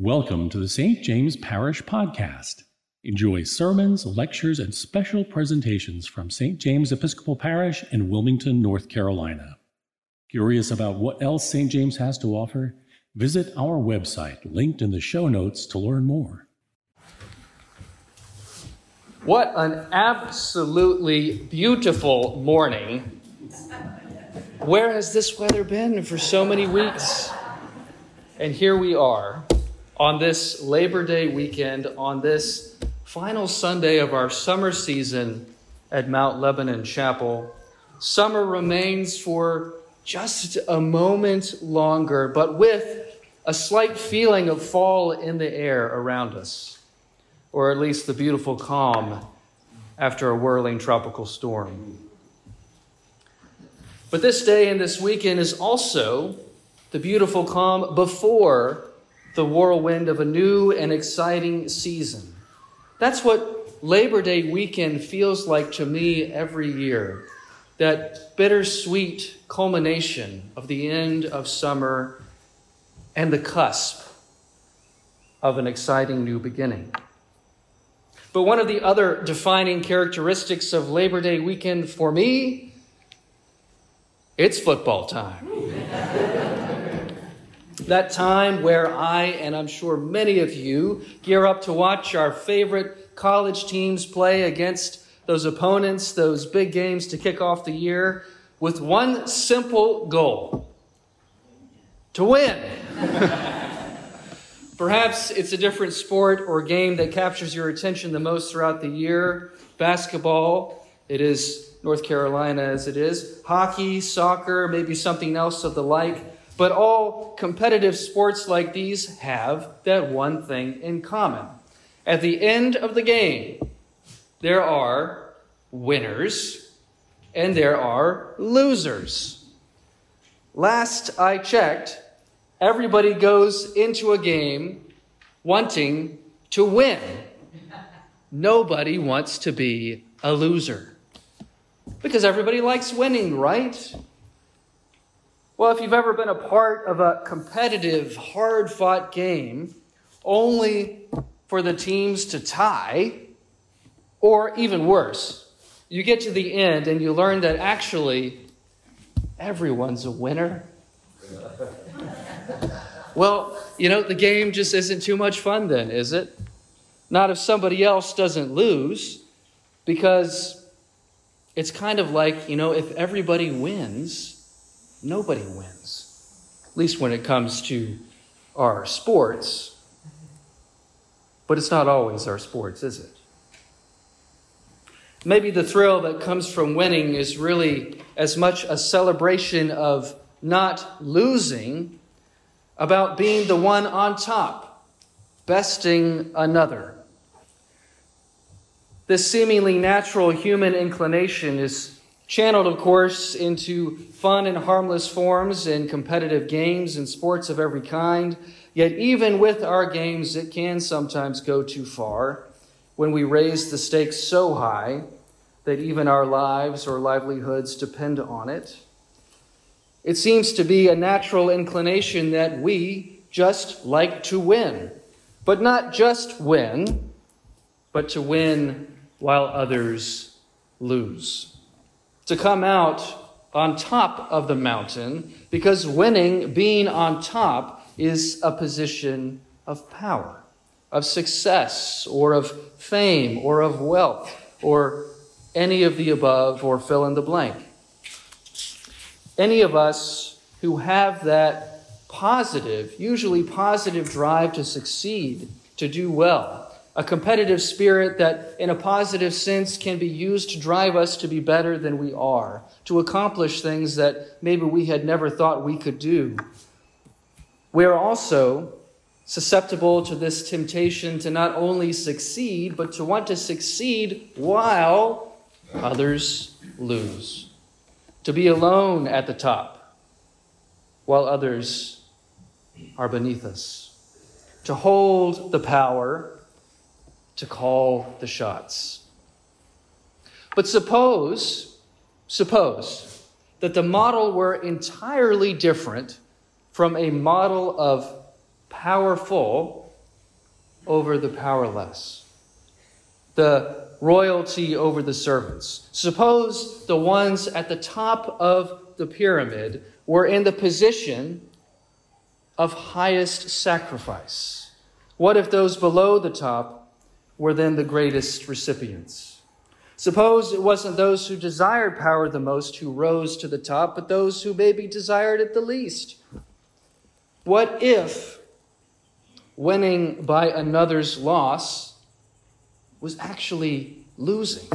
Welcome to the St. James Parish Podcast. Enjoy sermons, lectures, and special presentations from St. James Episcopal Parish in Wilmington, North Carolina. Curious about what else St. James has to offer? Visit our website, linked in the show notes, to learn more. What an absolutely beautiful morning. Where has this weather been for so many weeks? And here we are. On this Labor Day weekend, on this final Sunday of our summer season at Mount Lebanon Chapel, summer remains for just a moment longer, but with a slight feeling of fall in the air around us, or at least the beautiful calm after a whirling tropical storm. But this day and this weekend is also the beautiful calm before the whirlwind of a new and exciting season. That's what Labor Day weekend feels like to me every year, that bittersweet culmination of the end of summer and the cusp of an exciting new beginning. But one of the other defining characteristics of Labor Day weekend for me, it's football time. That time where I, and I'm sure many of you, gear up to watch our favorite college teams play against those opponents, those big games to kick off the year, with one simple goal: to win. Perhaps it's a different sport or game that captures your attention the most throughout the year. Basketball, it is North Carolina as it is. Hockey, soccer, maybe something else of the like. But all competitive sports like these have that one thing in common. At the end of the game, there are winners and there are losers. Last I checked, everybody goes into a game wanting to win. Nobody wants to be a loser, because everybody likes winning, right? Well, if you've ever been a part of a competitive, hard-fought game only for the teams to tie, or even worse, you get to the end and you learn that actually everyone's a winner. Well, the game just isn't too much fun then, is it? Not if somebody else doesn't lose, because it's kind of like, if everybody wins, nobody wins, at least when it comes to our sports. But it's not always our sports, is it? Maybe the thrill that comes from winning is really as much a celebration of not losing, about being the one on top, besting another. This seemingly natural human inclination is channeled, of course, into fun and harmless forms in competitive games and sports of every kind. Yet even with our games, it can sometimes go too far when we raise the stakes so high that even our lives or livelihoods depend on it. It seems to be a natural inclination that we just like to win, but not just win, but to win while others lose, to come out on top of the mountain, because winning, being on top, is a position of power, of success, or of fame, or of wealth, or any of the above, or fill in the blank. Any of us who have that positive, usually positive drive to succeed, to do well, a competitive spirit that, in a positive sense, can be used to drive us to be better than we are, to accomplish things that maybe we had never thought we could do. We are also susceptible to this temptation to not only succeed, but to want to succeed while others lose, to be alone at the top while others are beneath us, to hold the power, to call the shots. But suppose that the model were entirely different from a model of powerful over the powerless, the royalty over the servants. Suppose the ones at the top of the pyramid were in the position of highest sacrifice. What if those below the top were then the greatest recipients? Suppose it wasn't those who desired power the most who rose to the top, but those who maybe desired it the least. What if winning by another's loss was actually losing?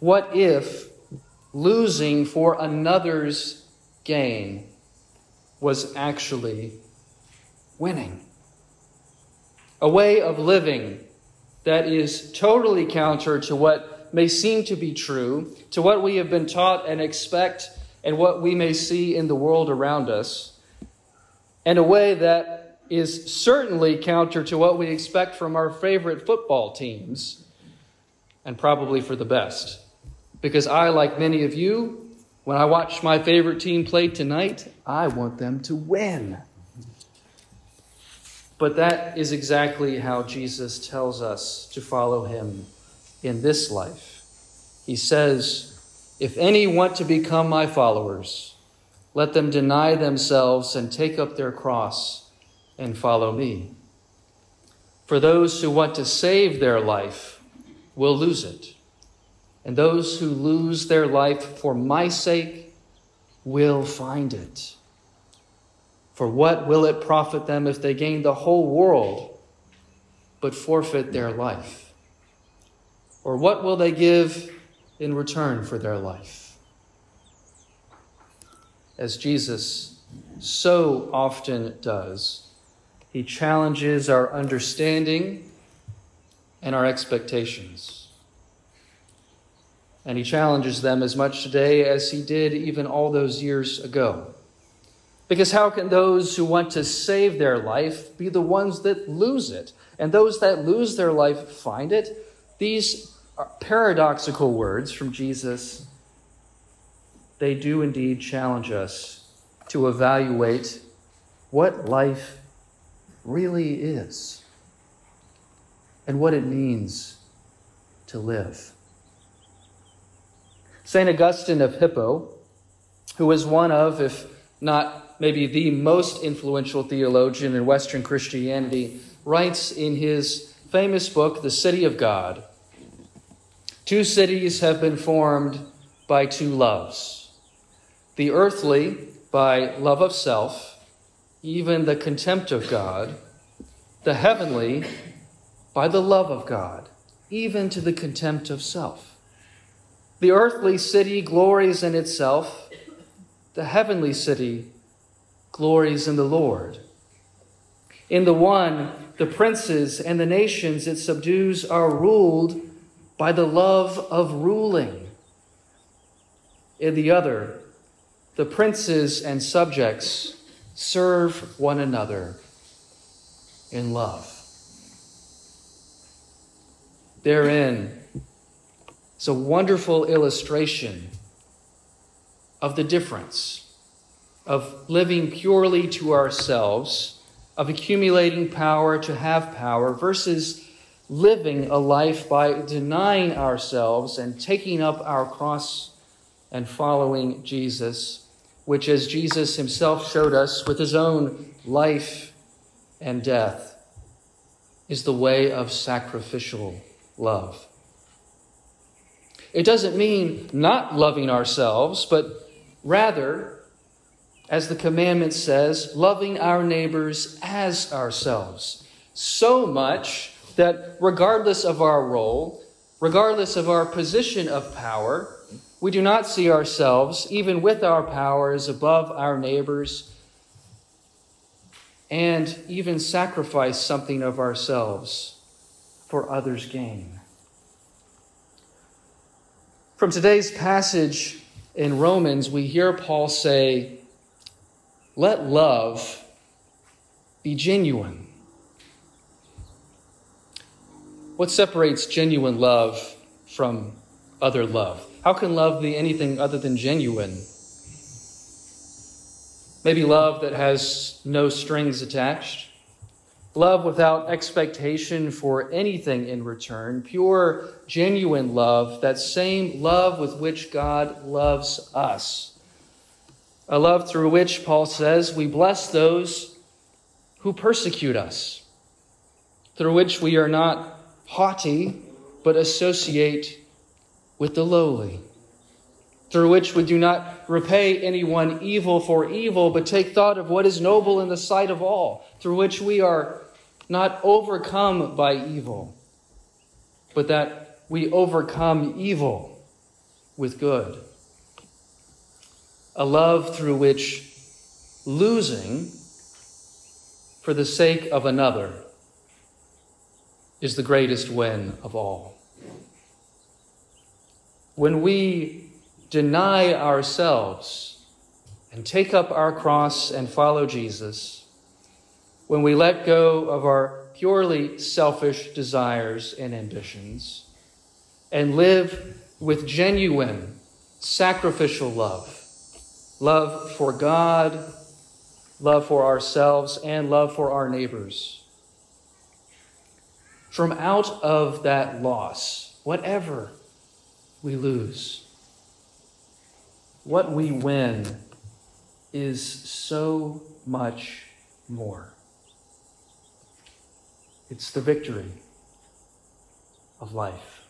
What if losing for another's gain was actually winning? A way of living that is totally counter to what may seem to be true, to what we have been taught and expect, and what we may see in the world around us, and a way that is certainly counter to what we expect from our favorite football teams, and probably for the best. Because I, like many of you, when I watch my favorite team play tonight, I want them to win. But that is exactly how Jesus tells us to follow him in this life. He says, if any want to become my followers, let them deny themselves and take up their cross and follow me. For those who want to save their life will lose it. And those who lose their life for my sake will find it. For what will it profit them if they gain the whole world but forfeit their life? Or what will they give in return for their life? As Jesus so often does, he challenges our understanding and our expectations. And he challenges them as much today as he did even all those years ago. Because how can those who want to save their life be the ones that lose it? And those that lose their life find it? These are paradoxical words from Jesus. They do indeed challenge us to evaluate what life really is and what it means to live. St. Augustine of Hippo, who was one of, if not maybe the most influential theologian in Western Christianity, writes in his famous book, The City of God, two cities have been formed by two loves, the earthly by love of self, even the contempt of God, the heavenly by the love of God, even to the contempt of self. The earthly city glories in itself, the heavenly city glories in the Lord. In the one, the princes and the nations it subdues are ruled by the love of ruling. In the other, the princes and subjects serve one another in love. Therein is a wonderful illustration of the difference of living purely to ourselves, of accumulating power to have power, versus living a life by denying ourselves and taking up our cross and following Jesus, which, as Jesus himself showed us with his own life and death, is the way of sacrificial love. It doesn't mean not loving ourselves, but rather, as the commandment says, loving our neighbors as ourselves, so much that regardless of our role, regardless of our position of power, we do not see ourselves, even with our powers, above our neighbors, and even sacrifice something of ourselves for others' gain. From today's passage in Romans, we hear Paul say, let love be genuine. What separates genuine love from other love? How can love be anything other than genuine? Maybe love that has no strings attached. Love without expectation for anything in return. Pure, genuine love, that same love with which God loves us. A love through which, Paul says, we bless those who persecute us. Through which we are not haughty, but associate with the lowly. Through which we do not repay anyone evil for evil, but take thought of what is noble in the sight of all. Through which we are not overcome by evil, but that we overcome evil with good. A love through which losing for the sake of another is the greatest win of all. When we deny ourselves and take up our cross and follow Jesus, when we let go of our purely selfish desires and ambitions and live with genuine sacrificial love, love for God, love for ourselves, and love for our neighbors, from out of that loss, whatever we lose, what we win is so much more. It's the victory of life.